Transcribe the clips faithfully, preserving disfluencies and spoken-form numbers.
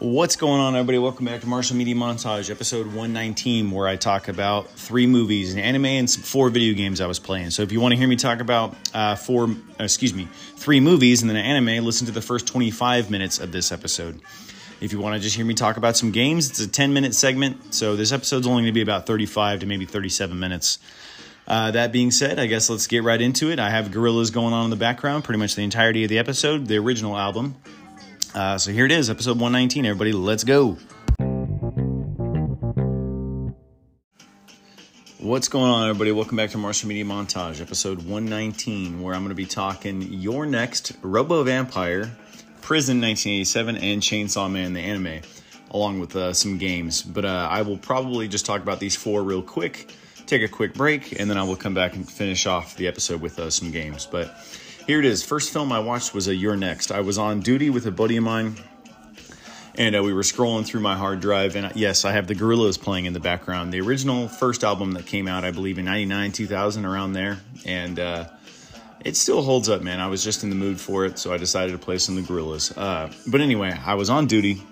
What's going on, everybody? Welcome back to Martial Media Montage, episode one nineteen, where I talk about three movies, an anime, and some four video games I was playing. So if you want to hear me talk about uh, four, excuse me, three movies and then an anime, listen to the first twenty-five minutes of this episode. If you want to just hear me talk about some games, it's a ten-minute segment, so this episode's only going to be about thirty-five to maybe thirty-seven minutes. Uh, that being said, I guess let's get right into it. I have Gorillaz going on in the background pretty much the entirety of the episode, the original album. Uh, so here it is, episode one nineteen, everybody. Let's go. What's going on, everybody? Welcome back to Martial Media Montage, episode one nineteen, where I'm going to be talking You're Next, Robo Vampire, Prison nineteen eighty-seven, and Chainsaw Man the anime, along with uh, some games. But uh, I will probably just talk about these four real quick, take a quick break, and then I will come back and finish off the episode with uh, some games. But here it is. First film I watched was a You're Next. I was on duty with a buddy of mine, and uh, we were scrolling through my hard drive. And yes, I have the Gorillaz playing in the background. The original first album that came out, I believe, in ninety-nine, two thousand, around there. And uh, it still holds up, man. I was just in the mood for it, so I decided to play some of the Gorillaz. Uh, but anyway, I was on duty,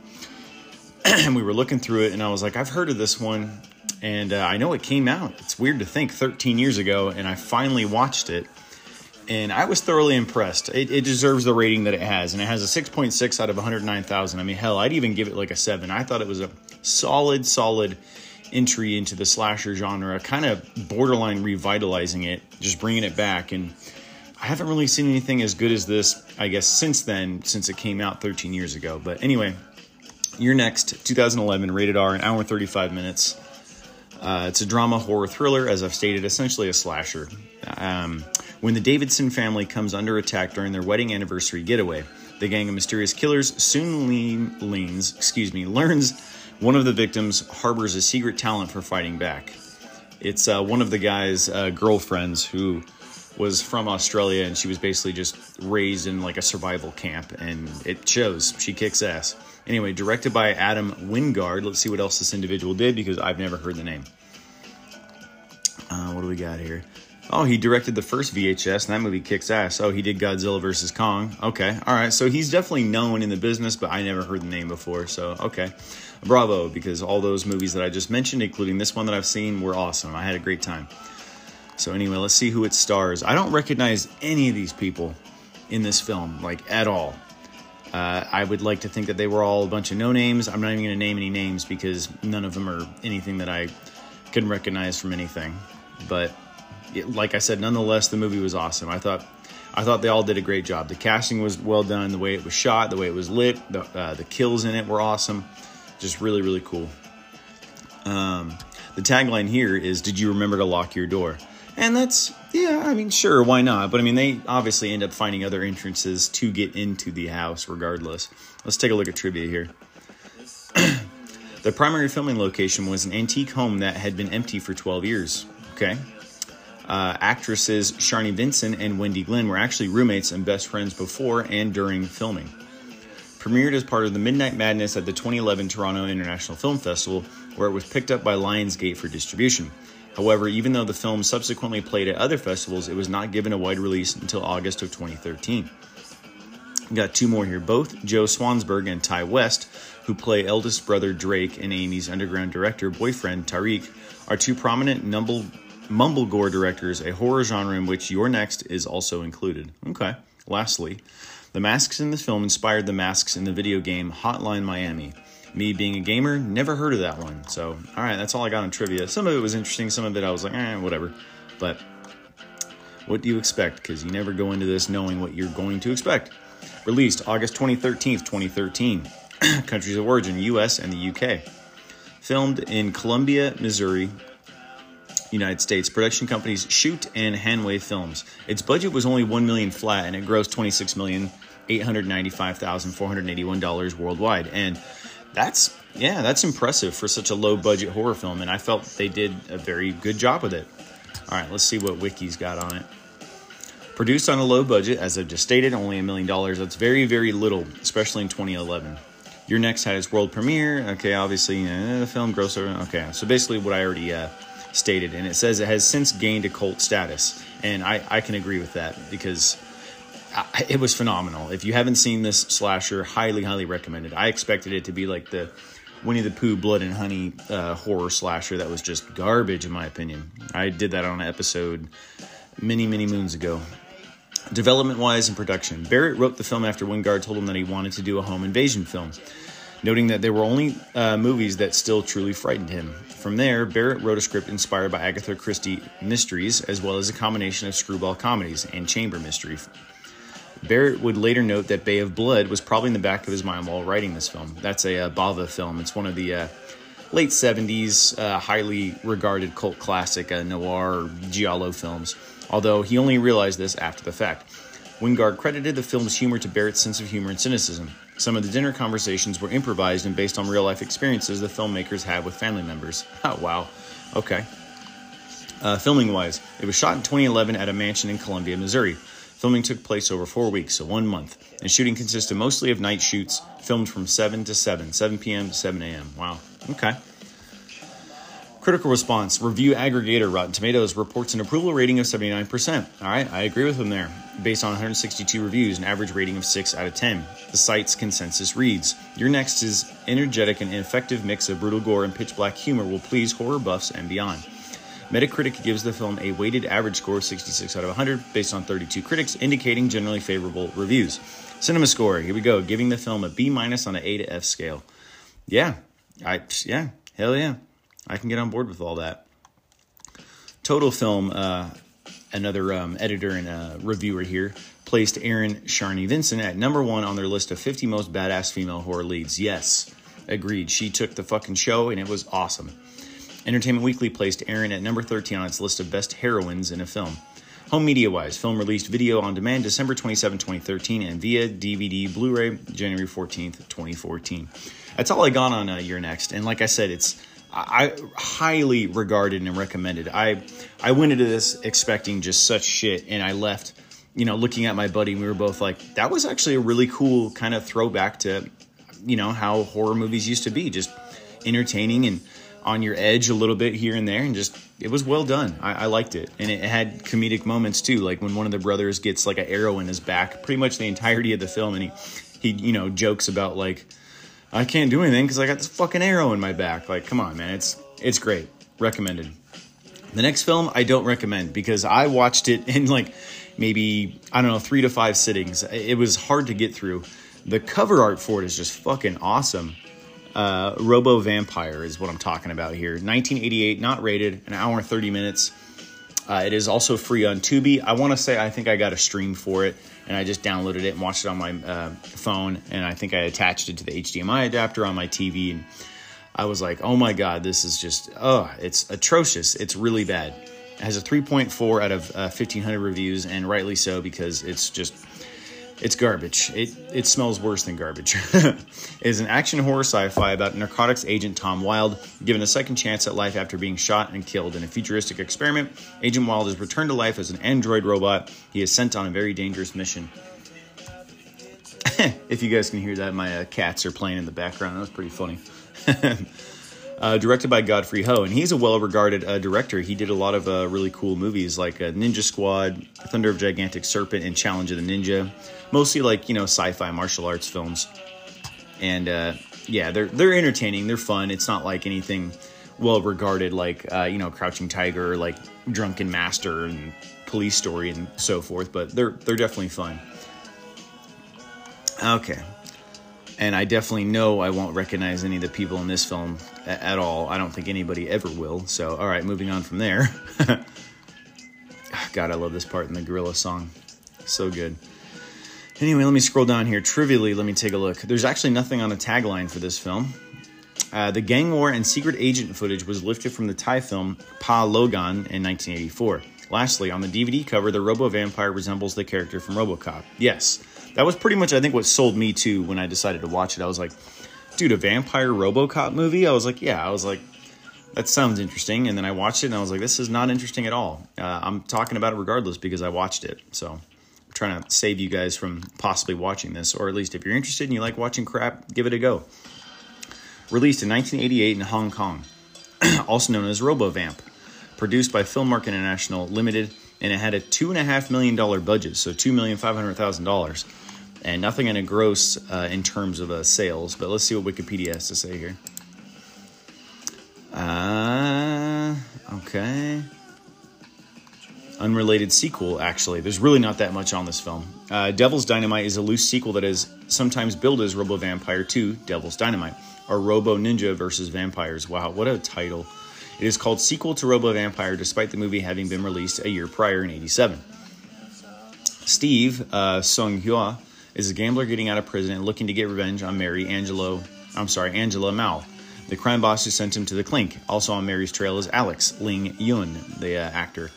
and we were looking through it, and I was like, I've heard of this one, and uh, I know it came out. It's weird to think thirteen years ago, and I finally watched it. And I was thoroughly impressed. It, it deserves the rating that it has. And it has a six point six out of one hundred nine thousand. I mean, hell, I'd even give it like a seven. I thought it was a solid, solid entry into the slasher genre, kind of borderline revitalizing it, just bringing it back. And I haven't really seen anything as good as this, I guess, since then, since it came out thirteen years ago. But anyway, You're Next, two thousand eleven, rated R, an hour and thirty-five minutes. Uh, it's a drama, horror, thriller, as I've stated, essentially a slasher. Um... When the Davidson family comes under attack during their wedding anniversary getaway, the gang of mysterious killers soon lean, leans, excuse me, learns one of the victims harbors a secret talent for fighting back. It's uh, one of the guy's uh, girlfriends who was from Australia, and she was basically just raised in like a survival camp, and it shows. She kicks ass. Anyway, directed by Adam Wingard. Let's see what else this individual did, because I've never heard the name. Uh, what do we got here? Oh, he directed the first V H S, and that movie kicks ass. Oh, he did Godzilla versus. Kong. Okay, all right. So he's definitely known in the business, but I never heard the name before. So, okay. Bravo, because all those movies that I just mentioned, including this one that I've seen, were awesome. I had a great time. So anyway, let's see who it stars. I don't recognize any of these people in this film, like, at all. Uh, I would like to think that they were all a bunch of no-names. I'm not even going to name any names because none of them are anything that I can recognize from anything. But It, like I said, nonetheless, the movie was awesome. I thought, I thought they all did a great job. The casting was well done. The way it was shot, the way it was lit, the uh, the kills in it were awesome. Just really, really cool. Um, the tagline here is, "Did you remember to lock your door?" And that's, yeah, I mean, sure, why not? But I mean, they obviously end up finding other entrances to get into the house, regardless. Let's take a look at trivia here. The primary filming location was an antique home that had been empty for twelve years. Okay. Uh, actresses Sharni Vinson and Wendy Glenn were actually roommates and best friends before and during filming. Premiered as part of the Midnight Madness at the twenty eleven Toronto International Film Festival, where it was picked up by Lionsgate for distribution. However, even though the film subsequently played at other festivals, it was not given a wide release until August of twenty thirteen. We got two more here. Both Joe Swansburg and Ty West, who play eldest brother Drake and Amy's underground director boyfriend Tariq, are two prominent number. Mumblegore directors, a horror genre in which You're Next is also included. Okay. Lastly, the masks in this film inspired the masks in the video game Hotline Miami. Me being a gamer, never heard of that one. So, all right, that's all I got on trivia. Some of it was interesting. Some of it I was like, eh, whatever. But what do you expect? Because you never go into this knowing what you're going to expect. Released August twenty-thirteenth, twenty thirteen. Countries of origin, U S and the U K. Filmed in Columbia, Missouri, United States. Production companies Shoot and Hanway Films. Its budget was only one million dollars flat, and it grossed twenty-six million eight hundred ninety-five thousand four hundred eighty-one dollars worldwide. And that's, yeah, that's impressive for such a low-budget horror film, and I felt they did a very good job with it. All right, let's see what Wiki's got on it. Produced on a low budget, as I've just stated, only a million dollars. That's very, very little, especially in twenty eleven. Your Next had its world premiere. Okay, obviously, uh, the film grossed over. Okay, so basically what I already... Uh, stated, and it says it has since gained a cult status, and I, I can agree with that, because it was phenomenal. If you haven't seen this slasher, highly, highly recommended. I expected it to be like the Winnie the Pooh, Blood and Honey uh, horror slasher that was just garbage, in my opinion. I did that on an episode many, many moons ago. Development-wise and production. Barrett wrote the film after Wingard told him that he wanted to do a home invasion film, noting that there were only uh, movies that still truly frightened him. From there, Barrett wrote a script inspired by Agatha Christie mysteries, as well as a combination of screwball comedies and chamber mystery. Barrett would later note that Bay of Blood was probably in the back of his mind while writing this film. That's a uh, Bava film. It's one of the uh, late seventies, uh, highly regarded cult classic uh, noir giallo films, although he only realized this after the fact. Wingard credited the film's humor to Barrett's sense of humor and cynicism. Some of the dinner conversations were improvised and based on real-life experiences the filmmakers had with family members. Oh, wow. Okay. Uh, filming-wise, it was shot in twenty eleven at a mansion in Columbia, Missouri. Filming took place over four weeks, so one month, and shooting consisted mostly of night shoots filmed from seven to seven, seven p.m. to seven a.m. Wow. Okay. Critical response. Review aggregator Rotten Tomatoes reports an approval rating of seventy-nine percent. All right, I agree with them there. Based on one hundred sixty-two reviews, an average rating of six out of ten. The site's consensus reads, You're Next is energetic and effective mix of brutal gore and pitch-black humor will please horror buffs and beyond. Metacritic gives the film a weighted average score of sixty-six out of one hundred based on thirty-two critics, indicating generally favorable reviews. Cinema Score, here we go, giving the film a B- on an A to F scale. Yeah, I yeah, hell yeah. I can get on board with all that. Total Film, uh, another um, editor and uh, reviewer here, placed Erin Sharni Vinson at number one on their list of fifty most badass female horror leads. Yes, agreed. She took the fucking show, and it was awesome. Entertainment Weekly placed Erin at number thirteen on its list of best heroines in a film. Home media-wise, film released video on demand December twenty-seventh, twenty thirteen, and via D V D, Blu-ray, January fourteenth, twenty fourteen. That's all I got on uh, You're Next. And like I said, it's I highly regarded and recommended. I I went into this expecting just such shit, and I left, you know, looking at my buddy, and we were both like, that was actually a really cool kind of throwback to, you know, how horror movies used to be, just entertaining and on your edge a little bit here and there, and just, it was well done. I, I liked it, and it had comedic moments too, like when one of the brothers gets like an arrow in his back pretty much the entirety of the film, and he, he you know, jokes about like, I can't do anything because I got this fucking arrow in my back. Like, come on, man. It's it's great. Recommended. The next film I don't recommend because I watched it in like maybe, I don't know, three to five sittings. It was hard to get through. The cover art for it is just fucking awesome. Uh, Robo Vampire is what I'm talking about here. nineteen eighty-eight, not rated, an hour and thirty minutes. Uh, it is also free on Tubi. I want to say I think I got a stream for it, and I just downloaded it and watched it on my uh, phone, and I think I attached it to the H D M I adapter on my T V, and I was like, oh my God, this is just, oh, it's atrocious. It's really bad. It has a three point four out of uh, fifteen hundred reviews, and rightly so, because it's just, it's garbage. It, it smells worse than garbage. It is an action horror sci-fi about narcotics agent Tom Wilde, given a second chance at life after being shot and killed in a futuristic experiment. Agent Wilde is returned to life as an android robot. He is sent on a very dangerous mission. If you guys can hear that, my uh, cats are playing in the background. That was pretty funny. Uh, directed by Godfrey Ho, and he's a well-regarded uh, director. He did a lot of uh, really cool movies like uh, Ninja Squad, Thunder of Gigantic Serpent, and Challenge of the Ninja. Mostly like, you know, sci-fi martial arts films. And uh, yeah, they're they're entertaining. They're fun. It's not like anything well-regarded like, uh, you know, Crouching Tiger, or like Drunken Master, and Police Story, and so forth. But they're they're definitely fun. Okay. And I definitely know I won't recognize any of the people in this film at all. I don't think anybody ever will. So, all right, moving on from there. God, I love this part in the Gorillaz song. So good. Anyway, let me scroll down here. Trivially, let me take a look. There's actually nothing on a tagline for this film. Uh, the gang war and secret agent footage was lifted from the Thai film Pa Logan in nineteen eighty-four. Lastly, on the D V D cover, the Robo-Vampire resembles the character from RoboCop. Yes. That was pretty much, I think, what sold me to when I decided to watch it. I was like, dude, a vampire RoboCop movie? I was like, yeah. I was like, that sounds interesting. And then I watched it, and I was like, this is not interesting at all. Uh, I'm talking about it regardless because I watched it. So I'm trying to save you guys from possibly watching this, or at least if you're interested and you like watching crap, give it a go. Released in nineteen eighty-eight in Hong Kong, also known as RoboVamp. Produced by Filmmark International Limited. and it had a two and a half million dollar budget, so two million five hundred thousand dollars, and nothing in a gross uh, in terms of uh, sales. But let's see what Wikipedia has to say here. Uh, okay. Unrelated sequel, actually. There's really not that much on this film. Uh, Devil's Dynamite is a loose sequel that is sometimes billed as Robo Vampire two, Devil's Dynamite, or Robo Ninja versus Vampires. Wow, what a title. It is called sequel to Robo Vampire, despite the movie having been released a year prior in eighty-seven. Steve uh, Sung-hwa is a gambler getting out of prison and looking to get revenge on Mary Angelo, I'm sorry, Angela Mao, the crime boss who sent him to the clink. Also on Mary's trail is Alex Ling Yun, the uh, actor,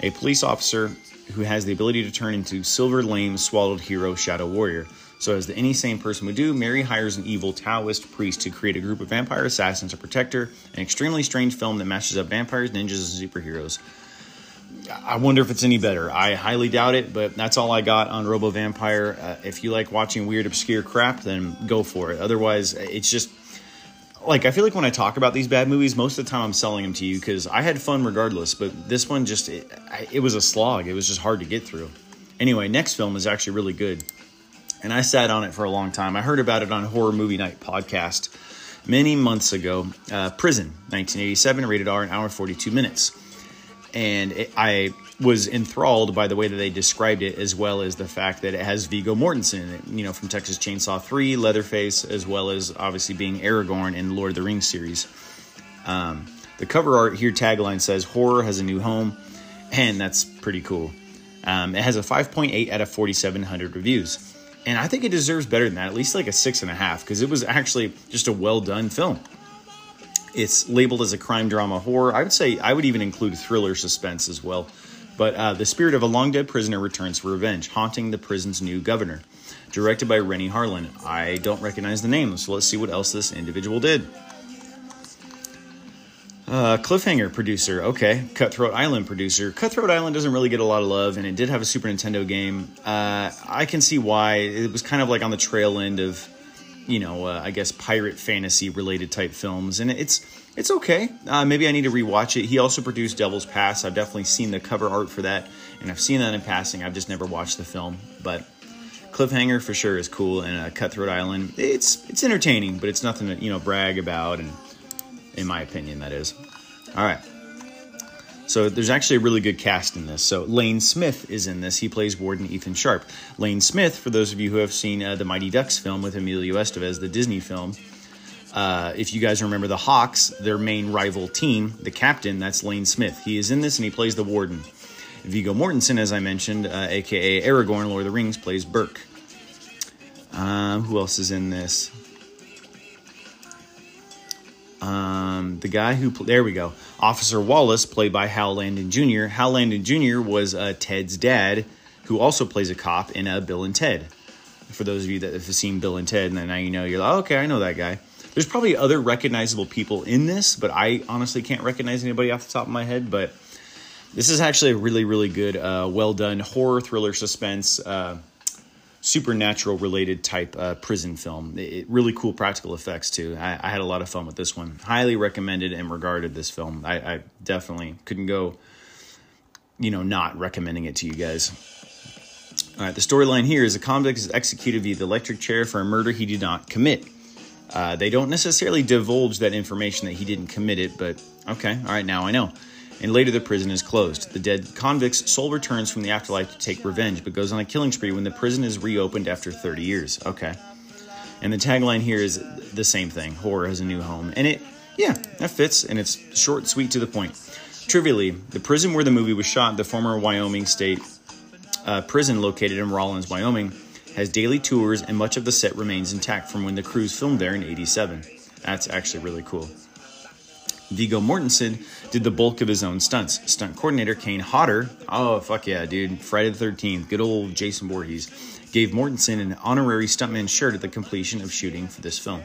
a police officer who has the ability to turn into silver, lame, swallowed hero, shadow warrior. So as the any sane person would do, Mary hires an evil Taoist priest to create a group of vampire assassins to protect her, an extremely strange film that matches up vampires, ninjas, and superheroes. I wonder if it's any better. I highly doubt it, but that's all I got on Robo Vampire. Uh, if you like watching weird, obscure crap, then go for it. Otherwise, it's just... Like, I feel like when I talk about these bad movies, most of the time I'm selling them to you because I had fun regardless. But this one just, it, it was a slog. It was just hard to get through. Anyway, next film is actually really good. And I sat on it for a long time. I heard about it on Horror Movie Night podcast many months ago. Uh, Prison, nineteen eighty-seven, rated R, an hour and forty-two minutes. And it, I was enthralled by the way that they described it, as well as the fact that it has Viggo Mortensen in it, you know, from Texas Chainsaw three, Leatherface, as well as obviously being Aragorn in the Lord of the Rings series. Um, the cover art here tagline says, "Horror has a new home," and that's pretty cool. Um, it has a five point eight out of forty-seven hundred reviews. And I think it deserves better than that, at least like a six and a half, because it was actually just a well-done film. It's labeled as a crime drama horror. I would say I would even include thriller suspense as well. But uh, the spirit of a long-dead prisoner returns for revenge, haunting the prison's new governor. Directed by Renny Harlin. I don't recognize the name, so let's see what else this individual did. Uh, Cliffhanger producer, okay. Cutthroat Island producer. Cutthroat Island doesn't really get a lot of love, and it did have a Super Nintendo game. Uh, I can see why. It was kind of like on the trail end of, you know, uh, I guess pirate fantasy-related type films, and it's it's okay. Uh, maybe I need to rewatch it. He also produced Devil's Pass. I've definitely seen the cover art for that, and I've seen that in passing. I've just never watched the film, but Cliffhanger for sure is cool, and uh, Cutthroat Island, it's it's entertaining, but it's nothing to, you know, brag about, and in my opinion, that is. All right. So there's actually a really good cast in this. So Lane Smith is in this. He plays Warden Ethan Sharp. Lane Smith, for those of you who have seen uh, the Mighty Ducks film with Emilio Estevez, the Disney film, uh, if you guys remember the Hawks, their main rival team, the captain, that's Lane Smith. He is in this, and he plays the Warden. Viggo Mortensen, as I mentioned, uh, a k a. Aragorn, Lord of the Rings, plays Burke. Um, who else is in this? Um, the guy who, there we go, Officer Wallace, played by Hal Landon Junior Hal Landon Junior was uh, Ted's dad, who also plays a cop in uh, Bill and Ted. For those of you that have seen Bill and Ted, and then now you know, you're like, oh, okay, I know that guy. There's probably other recognizable people in this, but I honestly can't recognize anybody off the top of my head. But this is actually a really, really good, uh, well-done horror, thriller, suspense, uh, supernatural-related type uh, prison film. It, really cool practical effects, too. I, I had a lot of fun with this one. Highly recommended and regarded this film. I, I definitely couldn't go, you know, not recommending it to you guys. All right, the storyline here is a convict is executed via the electric chair for a murder he did not commit. Uh, they don't necessarily divulge that information that he didn't commit it, but okay, all right, now I know. And later the prison is closed. The dead convict's soul returns from the afterlife to take revenge, but goes on a killing spree when the prison is reopened after thirty years. Okay. And the tagline here is the same thing. Horror has a new home. And it, yeah, that fits. And it's short, sweet, to the point. Trivially, the prison where the movie was shot, the former Wyoming state uh, prison located in Rawlins, Wyoming, has daily tours, and much of the set remains intact from when the crews filmed there in eighty-seven. That's actually really cool. Viggo Mortensen did the bulk of his own stunts. Stunt coordinator Kane Hodder, oh, fuck yeah, dude, Friday the thirteenth, good old Jason Voorhees, gave Mortensen an honorary stuntman shirt at the completion of shooting for this film.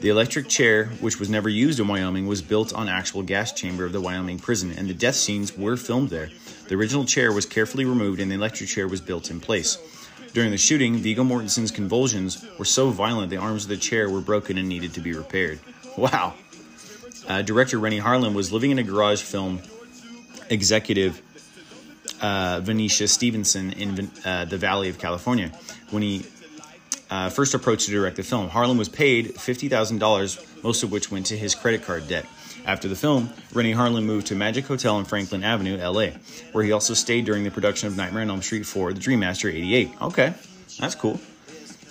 The electric chair, which was never used in Wyoming, was built on actual gas chamber of the Wyoming prison, and the death scenes were filmed there. The original chair was carefully removed, and the electric chair was built in place. During the shooting, Viggo Mortensen's convulsions were so violent the arms of the chair were broken and needed to be repaired. Wow. Uh, director Renny Harlin was living in a garage film executive uh, Venetia Stevenson in uh, the Valley of California when he uh, first approached to direct the film. Harlin was paid fifty thousand dollars, most of which went to his credit card debt. After the film, Renny Harlin moved to Magic Hotel on Franklin Avenue, L A, where he also stayed during the production of Nightmare on Elm Street for The Dream Master eighty-eight. Okay, that's cool.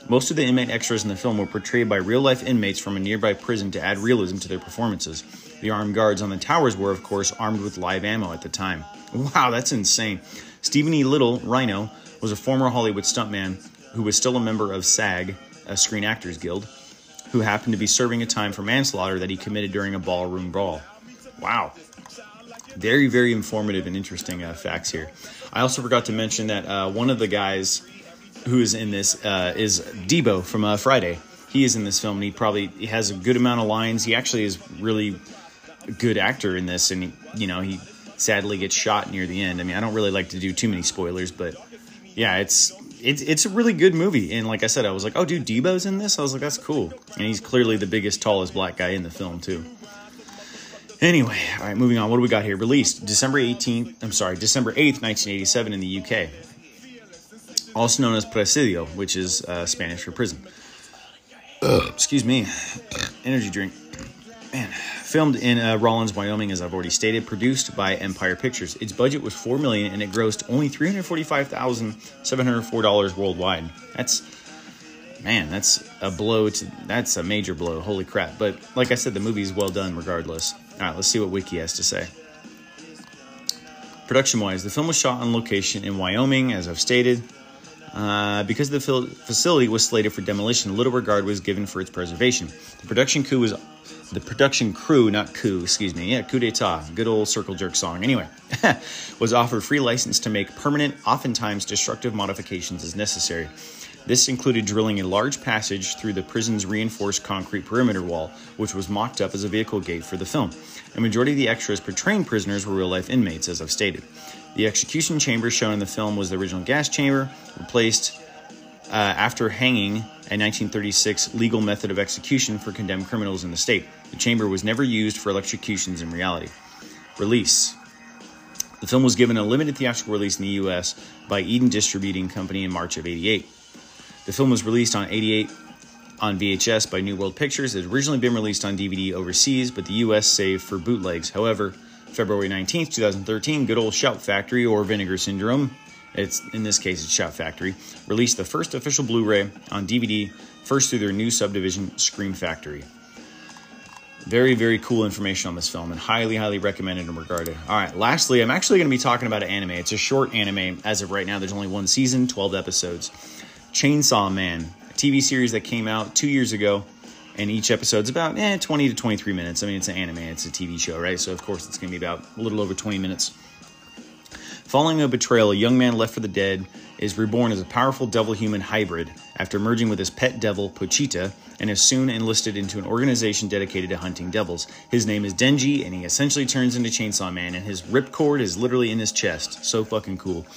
Most of the inmate extras in the film were portrayed by real-life inmates from a nearby prison to add realism to their performances. The armed guards on the towers were, of course, armed with live ammo at the time. Wow, that's insane. Stephen E. Little, Rhino, was a former Hollywood stuntman who was still a member of SAG, a Screen Actors Guild, who happened to be serving a time for manslaughter that he committed during a ballroom brawl. Wow. Very, very informative and interesting uh, facts here. I also forgot to mention that uh, one of the guys who is in this uh, is Debo from uh, Friday. He is in this film, and he probably he has a good amount of lines. He actually is really a good actor in this, and, he, you know, he sadly gets shot near the end. I mean, I don't really like to do too many spoilers, but, yeah, it's... It's it's a really good movie, and like I said, I was like, oh, dude, Debo's in this? I was like, that's cool. And he's clearly the biggest, tallest black guy in the film, too. Anyway, all right, moving on. What do we got here? Released December eighteenth, I'm sorry, December eighth, nineteen eighty-seven in the U K. Also known as Presidio, which is uh, Spanish for prison. Ugh, excuse me. Energy drink. Man. Filmed in uh, Rawlins, Wyoming, as I've already stated, produced by Empire Pictures. Its budget was four million dollars, and it grossed only three hundred forty-five thousand seven hundred four dollars worldwide. That's, man, that's a blow. To, that's a major blow. Holy crap. But like I said, the movie's well done regardless. All right, let's see what Wiki has to say. Production-wise, the film was shot on location in Wyoming, as I've stated. Uh, because the facility was slated for demolition, little regard was given for its preservation. The production coup was... The production crew, not coup, excuse me, yeah, coup d'etat, good old circle jerk song, anyway, was offered free license to make permanent, oftentimes destructive modifications as necessary. This included drilling a large passage through the prison's reinforced concrete perimeter wall, which was mocked up as a vehicle gate for the film. A majority of the extras portraying prisoners were real-life inmates, as I've stated. The execution chamber shown in the film was the original gas chamber, replaced uh, after hanging... a nineteen thirty-six legal method of execution for condemned criminals in the state. The chamber was never used for electrocutions in reality. Release. The film was given a limited theatrical release in the U S by Eden Distributing Company in March of eighty-eight. The film was released on eighty-eight on V H S by New World Pictures. It had originally been released on D V D overseas, but the U S saved for bootlegs. However, February nineteenth, two thousand thirteen, good old Shout Factory or Vinegar Syndrome, It's in this case, it's Shout Factory, released the first official Blu-ray on D V D, first through their new subdivision, Scream Factory. Very, very cool information on this film, and highly, highly recommended and regarded. All right, lastly, I'm actually going to be talking about an anime. It's a short anime. As of right now, there's only one season, twelve episodes. Chainsaw Man, a T V series that came out two years ago, and each episode's about eh, twenty to twenty-three minutes. I mean, it's an anime. It's a T V show, right? So, of course, it's going to be about a little over twenty minutes. Following a betrayal, a young man left for the dead is reborn as a powerful devil-human hybrid after merging with his pet devil, Pochita, and is soon enlisted into an organization dedicated to hunting devils. His name is Denji, and he essentially turns into Chainsaw Man, and his ripcord is literally in his chest. So fucking cool.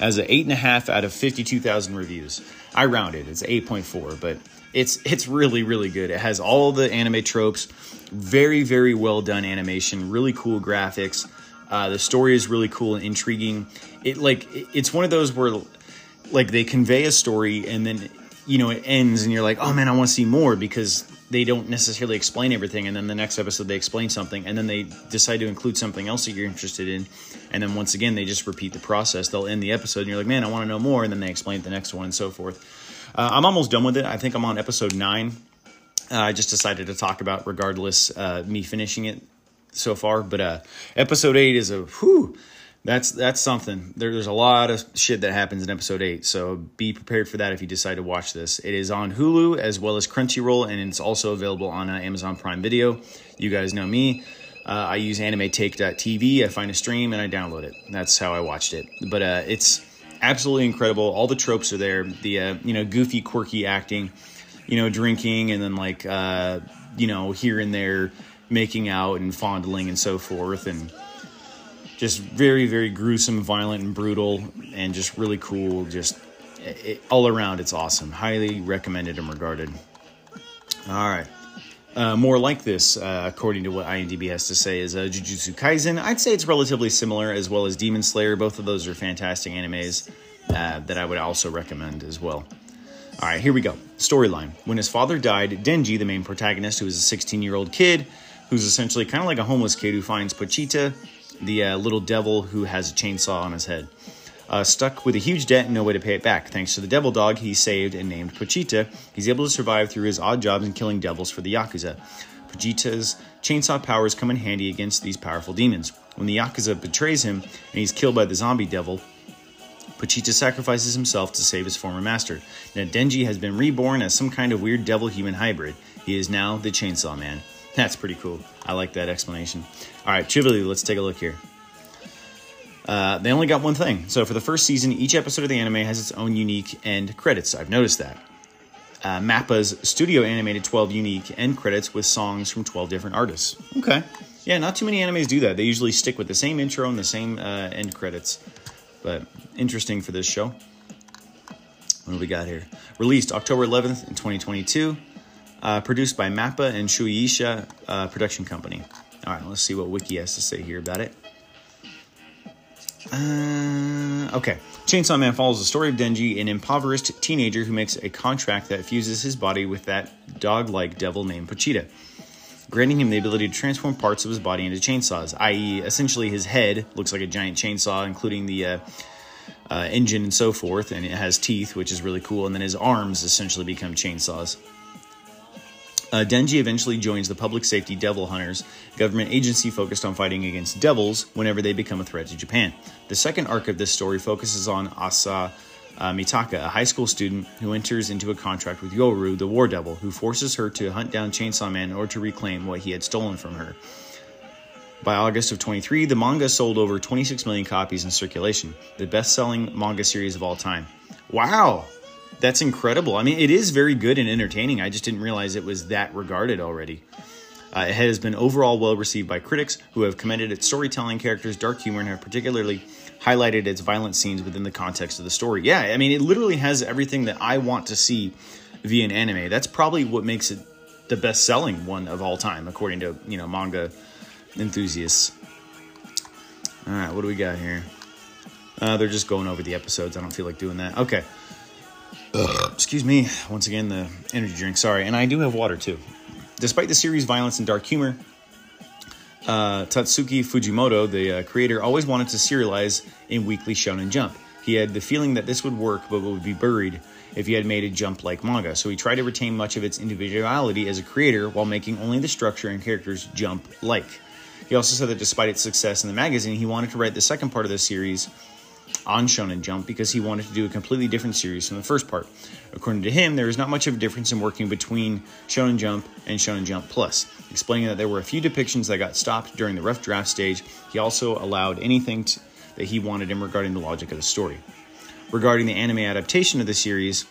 As an eight point five out of fifty-two thousand reviews. I rounded. It's eight point four, but it's it's really, really good. It has all the anime tropes. Very, very well done animation. Really cool graphics. Uh, the story is really cool and intriguing. It like it's one of those where like they convey a story and then, you know, it ends and you're like, oh, man, I want to see more because they don't necessarily explain everything. And then the next episode, they explain something and then they decide to include something else that you're interested in. And then once again, they just repeat the process. They'll end the episode and you're like, man, I want to know more. And then they explain the next one and so forth. Uh, I'm almost done with it. I think I'm on episode nine. Uh, I just decided to talk about regardless uh, me finishing it. So far, but uh, episode eight is a whew, that's that's something. There, there's a lot of shit that happens in episode eight, so be prepared for that if you decide to watch this. It is on Hulu as well as Crunchyroll, and it's also available on uh, Amazon Prime Video. You guys know me. Uh, I use anime take dot t v. I find a stream and I download it. That's how I watched it. But uh, it's absolutely incredible. All the tropes are there. The uh, you know goofy, quirky acting, you know drinking, and then like uh, you know here and there. Making out and fondling and so forth, and just very, very gruesome, violent, and brutal, and just really cool. Just it, all around, it's awesome. Highly recommended and regarded. All right. Uh, more like this, uh, according to what IMDb has to say, is uh, Jujutsu Kaisen. I'd say it's relatively similar, as well as Demon Slayer. Both of those are fantastic animes uh, that I would also recommend as well. All right, here we go. Storyline. When his father died, Denji, the main protagonist, who is a sixteen-year-old kid, who's essentially kind of like a homeless kid who finds Pochita, the uh, little devil who has a chainsaw on his head. Uh, stuck with a huge debt and no way to pay it back. Thanks to the devil dog he saved and named Pochita, he's able to survive through his odd jobs and killing devils for the Yakuza. Pochita's chainsaw powers come in handy against these powerful demons. When the Yakuza betrays him and he's killed by the zombie devil, Pochita sacrifices himself to save his former master. Now Denji has been reborn as some kind of weird devil-human hybrid. He is now the Chainsaw Man. That's pretty cool. I like that explanation. All right, trivially, let's take a look here. Uh, they only got one thing. So for the first season, each episode of the anime has its own unique end credits. I've noticed that. Uh, MAPPA's studio animated twelve unique end credits with songs from twelve different artists. Okay. Yeah, not too many animes do that. They usually stick with the same intro and the same uh, end credits. But interesting for this show. What do we got here? Released October eleventh in twenty twenty-two. Uh, produced by MAPPA and Shueisha uh, Production Company. All right, let's see what Wiki has to say here about it. Uh, okay. Chainsaw Man follows the story of Denji, an impoverished teenager who makes a contract that fuses his body with that dog-like devil named Pochita, granting him the ability to transform parts of his body into chainsaws, that is essentially his head looks like a giant chainsaw, including the uh, uh, engine and so forth, and it has teeth, which is really cool, and then his arms essentially become chainsaws. Uh, Denji eventually joins the Public Safety Devil Hunters, a government agency focused on fighting against devils whenever they become a threat to Japan. The second arc of this story focuses on Asa uh, Mitaka, a high school student who enters into a contract with Yoru, the War Devil, who forces her to hunt down Chainsaw Man in order to reclaim what he had stolen from her. By August of twenty-three, the manga sold over twenty-six million copies in circulation, the best-selling manga series of all time. Wow! That's incredible. I mean, it is very good and entertaining. I just didn't realize it was that regarded already. Uh, it has been overall well received by critics who have commended its storytelling, characters, dark humor, and have particularly highlighted its violent scenes within the context of the story. Yeah, I mean, it literally has everything that I want to see via an anime. That's probably what makes it the best-selling one of all time, according to, you know, manga enthusiasts. All right, what do we got here? Uh, they're just going over the episodes. I don't feel like doing that. Okay. Ugh. Excuse me, once again, the energy drink, sorry. And I do have water, too. Despite the series' violence and dark humor, uh, Tatsuki Fujimoto, the uh, creator, always wanted to serialize in Weekly Shonen Jump. He had the feeling that this would work, but would be buried if he had made a Jump-like manga. So he tried to retain much of its individuality as a creator while making only the structure and characters Jump-like. He also said that despite its success in the magazine, he wanted to write the second part of the series on Shonen Jump because he wanted to do a completely different series from the first part. According to him, there is not much of a difference in working between Shonen Jump and Shonen Jump Plus, explaining that there were a few depictions that got stopped during the rough draft stage. He also allowed anything t- that he wanted in regarding the logic of the story. Regarding the anime adaptation of the series,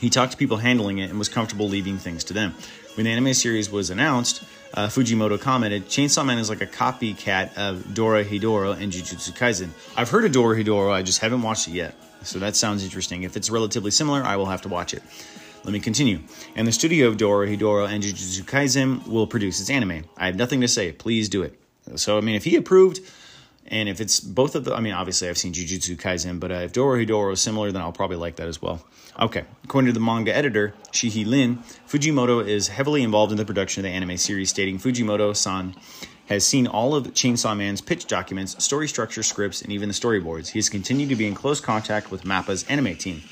he talked to people handling it and was comfortable leaving things to them. When the anime series was announced, uh, Fujimoto commented, Chainsaw Man is like a copycat of Dorohedoro and Jujutsu Kaisen. I've heard of Dorohedoro, I just haven't watched it yet. So that sounds interesting. If it's relatively similar, I will have to watch it. Let me continue. And the studio of Dorohedoro and Jujutsu Kaisen will produce its anime. I have nothing to say. Please do it. So, I mean, if he approved, and if it's both of the... I mean, obviously, I've seen Jujutsu Kaisen, but uh, if Dorohedoro is similar, then I'll probably like that as well. Okay. According to the manga editor, Shihi Lin, Fujimoto is heavily involved in the production of the anime series, stating Fujimoto-san has seen all of Chainsaw Man's pitch documents, story structure, scripts, and even the storyboards. He has continued to be in close contact with MAPPA's anime team.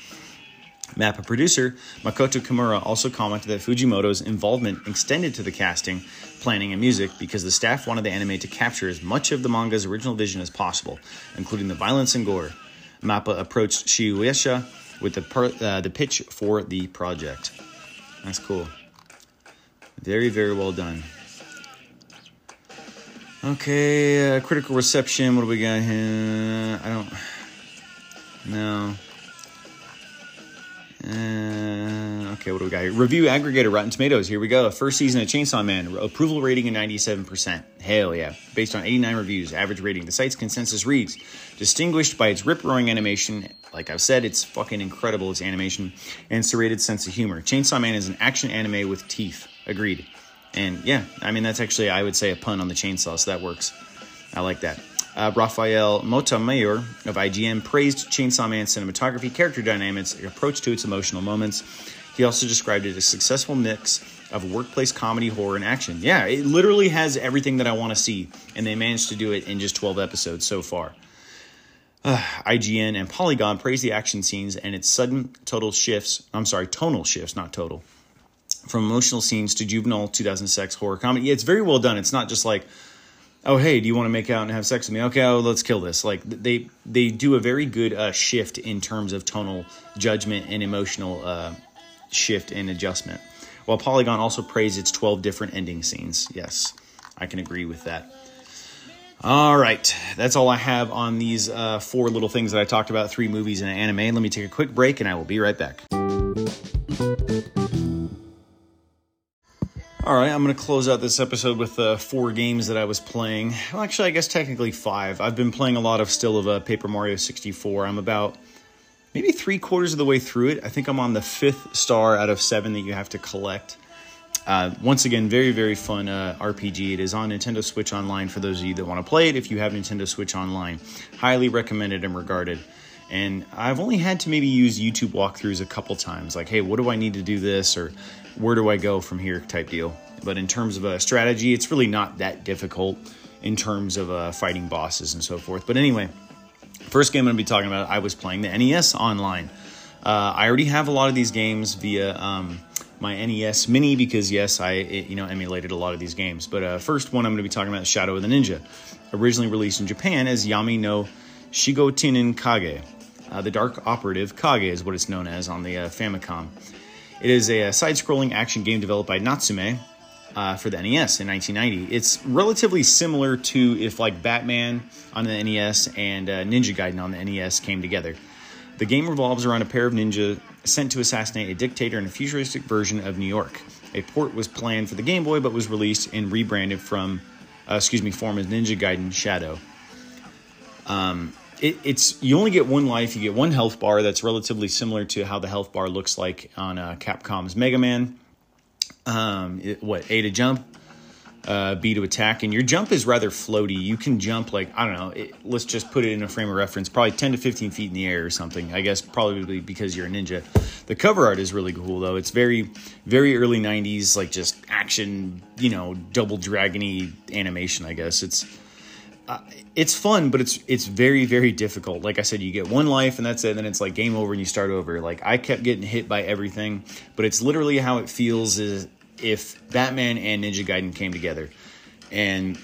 MAPPA producer Makoto Kimura also commented that Fujimoto's involvement extended to the casting, planning, and music because the staff wanted the anime to capture as much of the manga's original vision as possible, including the violence and gore. MAPPA approached Shueisha with the per, uh, the pitch for the project. That's cool. Very, very well done. Okay, uh, critical reception. What do we got here? I don't... No... Uh, okay, what do we got here? Review aggregator Rotten Tomatoes. Here we go. First season of Chainsaw Man. Approval rating of ninety-seven percent. Hell yeah. Based on eighty-nine reviews. Average rating. The site's consensus reads, distinguished by its rip-roaring animation. Like I've said, it's fucking incredible, its animation. And serrated sense of humor. Chainsaw Man is an action anime with teeth. Agreed. And yeah, I mean, that's actually, I would say, a pun on the chainsaw, so that works. I like that. Uh, Rafael Motamayor of I G N praised Chainsaw Man's cinematography, character dynamics, and approach to its emotional moments. He also described it as a successful mix of workplace comedy, horror, and action. Yeah, it literally has everything that I want to see, and they managed to do it in just twelve episodes so far. Uh, I G N and Polygon praised the action scenes and its sudden total shifts. I'm sorry, tonal shifts, not total. From emotional scenes to juvenile two thousand sex horror comedy. Yeah, it's very well done. It's not just like, oh, hey, do you want to make out and have sex with me? Okay, oh, let's kill this. Like, they they do a very good uh, shift in terms of tonal judgment and emotional uh, shift and adjustment. While Polygon also praised its twelve different ending scenes. Yes, I can agree with that. All right, that's all I have on these uh, four little things that I talked about, three movies and an anime. Let me take a quick break, and I will be right back. All right, I'm going to close out this episode with uh, four games that I was playing. Well, actually, I guess technically five. I've been playing a lot of still of uh, Paper Mario sixty-four. I'm about maybe three quarters of the way through it. I think I'm on the fifth star out of seven that you have to collect. Uh, once again, very, very fun uh, R P G. It is on Nintendo Switch Online for those of you that want to play it. If you have Nintendo Switch Online, highly recommended and regarded. And I've only had to maybe use YouTube walkthroughs a couple times. Like, hey, what do I need to do this? Or where do I go from here type deal. But in terms of a strategy, it's really not that difficult in terms of uh, fighting bosses and so forth. But anyway, first game I'm going to be talking about, I was playing the N E S Online. Uh, I already have a lot of these games via um, my N E S Mini because, yes, I it, you know emulated a lot of these games. But uh, first one I'm going to be talking about is Shadow of the Ninja, originally released in Japan as Yami no Shigotinin Kage. Uh, the Dark Operative Kage is what it's known as on the uh, Famicom. It is a side-scrolling action game developed by Natsume uh, for the N E S in nineteen ninety. It's relatively similar to if like Batman on the N E S and uh, Ninja Gaiden on the N E S came together. The game revolves around a pair of ninja sent to assassinate a dictator in a futuristic version of New York. A port was planned for the Game Boy but was released and rebranded from, uh, excuse me, form as Ninja Gaiden Shadow. Um... It, it's you only get one life. You get one health bar that's relatively similar to how the health bar looks like on uh, Capcom's Mega Man. Um, it, what, A to jump, uh, B to attack, and your jump is rather floaty. You can jump like, I don't know, it, let's just put it in a frame of reference, probably ten to fifteen feet in the air or something, I guess probably because you're a ninja. The cover art is really cool, though. It's very, very early nineties, like just action, you know, double dragony animation, I guess. It's... Uh, it's fun, but it's it's very, very difficult. Like I said, you get one life and that's it. And then it's like game over and you start over. Like I kept getting hit by everything, but it's literally how it feels is if Batman and Ninja Gaiden came together. And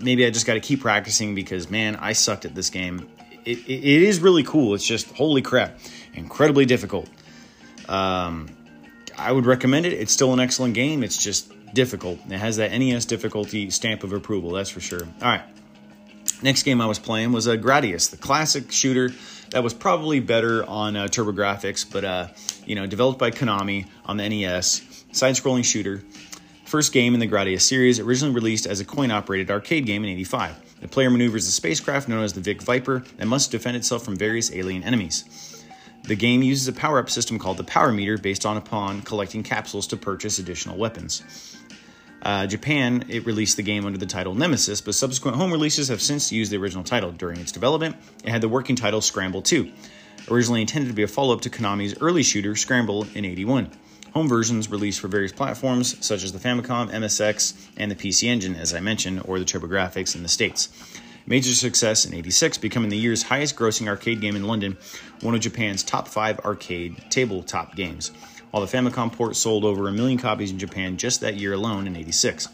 maybe I just got to keep practicing because, man, I sucked at this game. It, it, it is really cool. It's just, holy crap, incredibly difficult. Um, I would recommend it. It's still an excellent game. It's just difficult. It has that N E S difficulty stamp of approval. That's for sure. All right. Next game I was playing was uh, Gradius, the classic shooter that was probably better on uh, TurboGrafx, but uh, you know, developed by Konami on the N E S, side-scrolling shooter. First game in the Gradius series, originally released as a coin-operated arcade game in eighty-five. The player maneuvers a spacecraft known as the Vic Viper and must defend itself from various alien enemies. The game uses a power-up system called the Power Meter, based on upon collecting capsules to purchase additional weapons. Uh, Japan, it released the game under the title Nemesis, but subsequent home releases have since used the original title. During its development, it had the working title Scramble two, originally intended to be a follow-up to Konami's early shooter Scramble in eighty-one. Home versions released for various platforms, such as the Famicom, M S X, and the P C Engine, as I mentioned, or the TurboGrafx in the States. Major success in eighty-six, becoming the year's highest-grossing arcade game in London, one of Japan's top five arcade tabletop games. While the Famicom port sold over a million copies in Japan just that year alone in eighty-six.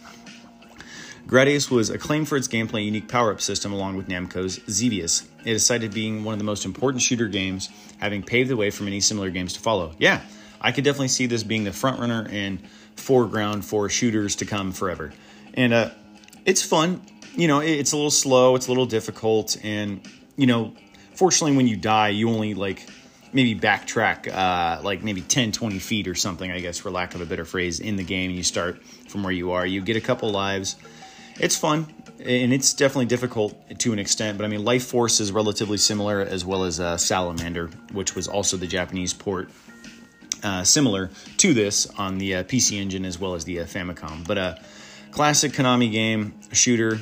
Gradius was acclaimed for its gameplay and unique power-up system along with Namco's Xevious. It is cited being one of the most important shooter games, having paved the way for many similar games to follow. Yeah, I could definitely see this being the front-runner and foreground for shooters to come forever. And uh, it's fun. You know, it's a little slow, it's a little difficult, and, you know, fortunately when you die, you only, like... maybe backtrack uh, like maybe ten, twenty feet or something, I guess, for lack of a better phrase, in the game. You start from where you are. You get a couple lives. It's fun, and it's definitely difficult to an extent, but I mean, Life Force is relatively similar, as well as uh, Salamander, which was also the Japanese port. uh, similar to this on the uh, P C Engine as well as the uh, Famicom. But a classic Konami game, shooter,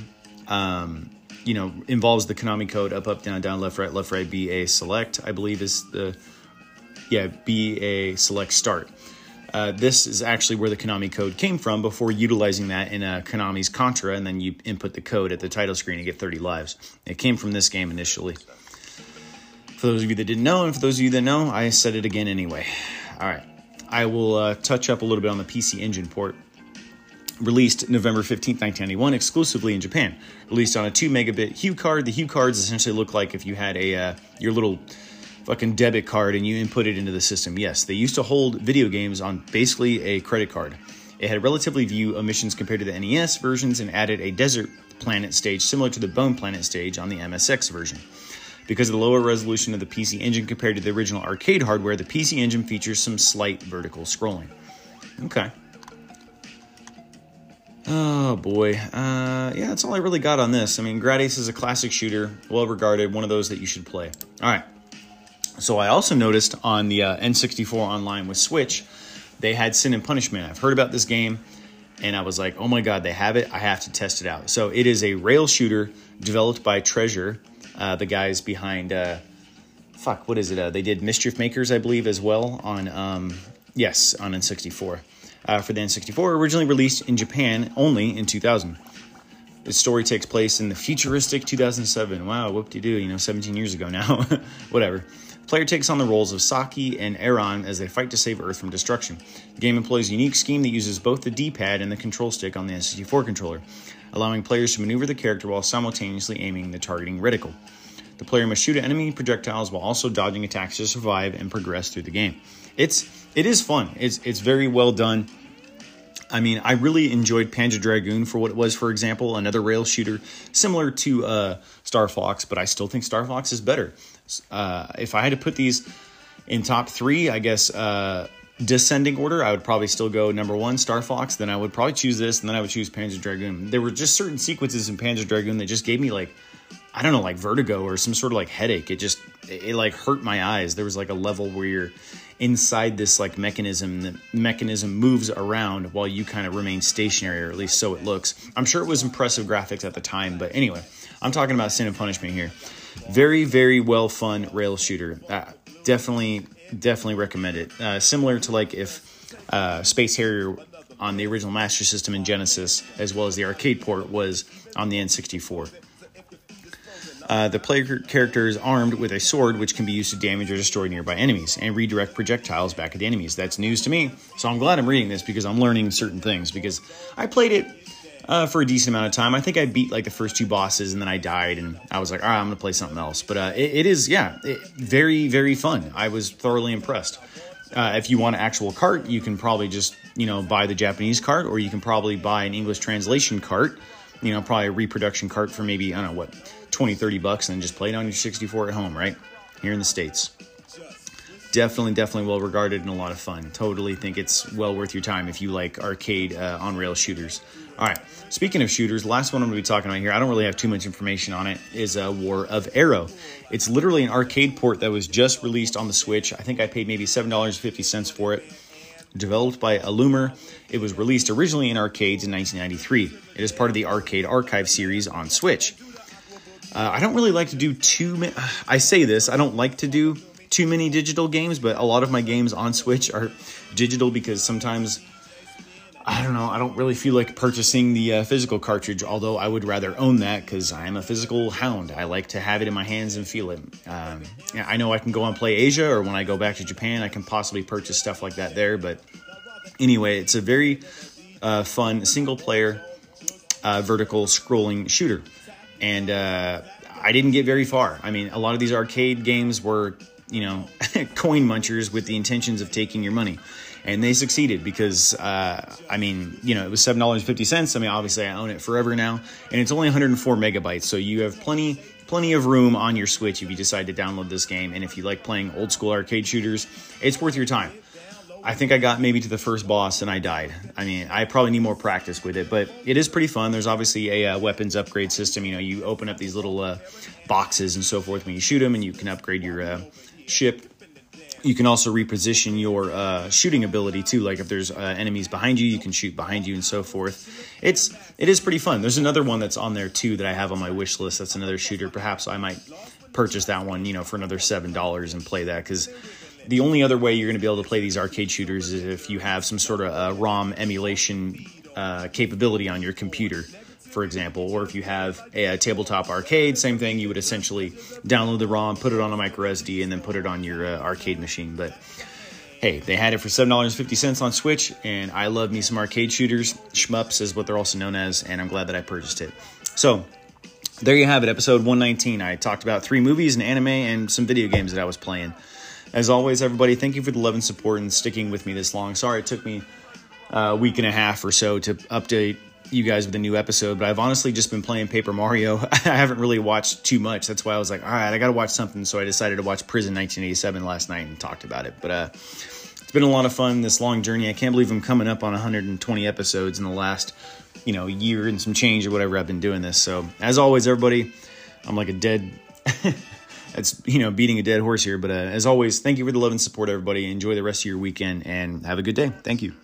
um, you know, involves the Konami code up, up, down, down, left, right, left, right, B, A, select, I believe is the, yeah, B, A, select, start. Uh, this is actually where the Konami code came from before utilizing that in uh, Konami's Contra, and then you input the code at the title screen and get thirty lives. It came from this game initially. For those of you that didn't know, and for those of you that know, I said it again anyway. All right. I will uh, touch up a little bit on the P C Engine port. Released November fifteenth, nineteen ninety-one, exclusively in Japan. Released on a two megabit Hue card. The Hue cards essentially look like if you had a uh, your little fucking debit card and you input it into the system. Yes, they used to hold video games on basically a credit card. It had relatively few omissions compared to the N E S versions and added a desert planet stage similar to the Bone Planet stage on the M S X version. Because of the lower resolution of the P C Engine compared to the original arcade hardware, the P C Engine features some slight vertical scrolling. Okay. Oh, boy. Uh, yeah, that's all I really got on this. I mean, Gradius is a classic shooter, well-regarded, one of those that you should play. All right. So I also noticed on the uh, N sixty-four online with Switch, they had Sin and Punishment. I've heard about this game, and I was like, oh, my God, they have it. I have to test it out. So it is a rail shooter developed by Treasure. Uh, the guys behind, uh, fuck, what is it? Uh, they did Mischief Makers, I believe, as well on, um, yes, on N sixty-four. Uh, for the N sixty-four, originally released in Japan only in two thousand. Its story takes place in the futuristic two thousand seven. Wow, whoop-de-doo, you know, seventeen years ago now. Whatever. The player takes on the roles of Saki and Aaron as they fight to save Earth from destruction. The game employs a unique scheme that uses both the D-pad and the control stick on the N sixty-four controller, allowing players to maneuver the character while simultaneously aiming the targeting reticle. The player must shoot at enemy projectiles while also dodging attacks to survive and progress through the game. It's it is fun. It's it's very well done. I mean, I really enjoyed Panzer Dragoon for what it was, for example, another rail shooter similar to uh, Star Fox, but I still think Star Fox is better. Uh, if I had to put these in top three, I guess, uh, descending order, I would probably still go number one, Star Fox, then I would probably choose this, and then I would choose Panzer Dragoon. There were just certain sequences in Panzer Dragoon that just gave me, like, I don't know, like vertigo or some sort of like headache. It just, it, it like hurt my eyes. There was like a level where you're inside this like mechanism, the mechanism moves around while you kind of remain stationary, or at least so it looks. I'm sure it was impressive graphics at the time, but anyway, I'm talking about Sin and Punishment here. Very, very well fun rail shooter. Uh, definitely, definitely recommend it. Uh, similar to like if uh, Space Harrier on the original Master System in Genesis, as well as the arcade port, was on the N sixty-four. Uh, the player character is armed with a sword, which can be used to damage or destroy nearby enemies and redirect projectiles back at the enemies. That's news to me, so I'm glad I'm reading this because I'm learning certain things, because I played it uh, for a decent amount of time. I think I beat like the first two bosses, and then I died, and I was like, all right, I'm going to play something else. But uh, it, it is, yeah, it, very, very fun. I was thoroughly impressed. Uh, if you want an actual cart, you can probably just, you know, buy the Japanese cart, or you can probably buy an English translation cart, you know, probably a reproduction cart for maybe, I don't know, what, twenty, thirty bucks, and then just play it on your sixty-four at home, right? Here in the States. Definitely, definitely well regarded and a lot of fun. Totally think it's well worth your time if you like arcade uh, on-rail shooters. All right, speaking of shooters, last one I'm going to be talking about here, I don't really have too much information on it, is uh, War of Arrow. It's literally an arcade port that was just released on the Switch. I think I paid maybe seven dollars and fifty cents for it. Developed by Illumer, it was released originally in arcades in nineteen ninety-three. It is part of the Arcade Archive series on Switch. Uh, I don't really like to do too many... I say this, I don't like to do too many digital games, but a lot of my games on Switch are digital because sometimes, I don't know, I don't really feel like purchasing the uh, physical cartridge, although I would rather own that because I am a physical hound. I like to have it in my hands and feel it. Um, I know I can go and play Asia, or when I go back to Japan, I can possibly purchase stuff like that there, but anyway, it's a very uh, fun single-player uh, vertical scrolling shooter. And uh, I didn't get very far. I mean, a lot of these arcade games were, you know, coin munchers with the intentions of taking your money. And they succeeded because, uh, I mean, you know, it was seven dollars and fifty cents. I mean, obviously, I own it forever now. And it's only one hundred four megabytes. So you have plenty, plenty of room on your Switch if you decide to download this game. And if you like playing old school arcade shooters, it's worth your time. I think I got maybe to the first boss and I died. I mean, I probably need more practice with it, but it is pretty fun. There's obviously a uh, weapons upgrade system. You know, you open up these little uh, boxes and so forth when you shoot them, and you can upgrade your uh, ship you can also reposition your uh, shooting ability too. Like if there's uh, enemies behind you, you can shoot behind you and so forth. It's it is pretty fun. There's another one that's on there too that I have on my wish list. That's another shooter. Perhaps I might purchase that one, you know, for another seven dollars and play that, because the only other way you're going to be able to play these arcade shooters is if you have some sort of uh, ROM emulation uh, capability on your computer, for example, or if you have a, a tabletop arcade, same thing. You would essentially download the ROM, put it on a micro S D, and then put it on your uh, arcade machine. But hey, they had it for seven dollars and fifty cents on Switch, and I love me some arcade shooters. Shmups is what they're also known as, and I'm glad that I purchased it. So there you have it, episode one nineteen. I talked about three movies, an anime, and some video games that I was playing. As always, everybody, thank you for the love and support and sticking with me this long. Sorry it took me a week and a half or so to update you guys with a new episode, but I've honestly just been playing Paper Mario. I haven't really watched too much. That's why I was like, all right, I got to watch something. So I decided to watch Prison nineteen eighty-seven last night and talked about it. But uh, it's been a lot of fun, this long journey. I can't believe I'm coming up on one hundred twenty episodes in the last, you know, year and some change or whatever I've been doing this. So as always, everybody, I'm like a dead, it's, you know, beating a dead horse here. But uh, as always, thank you for the love and support, everybody. Enjoy the rest of your weekend and have a good day. Thank you.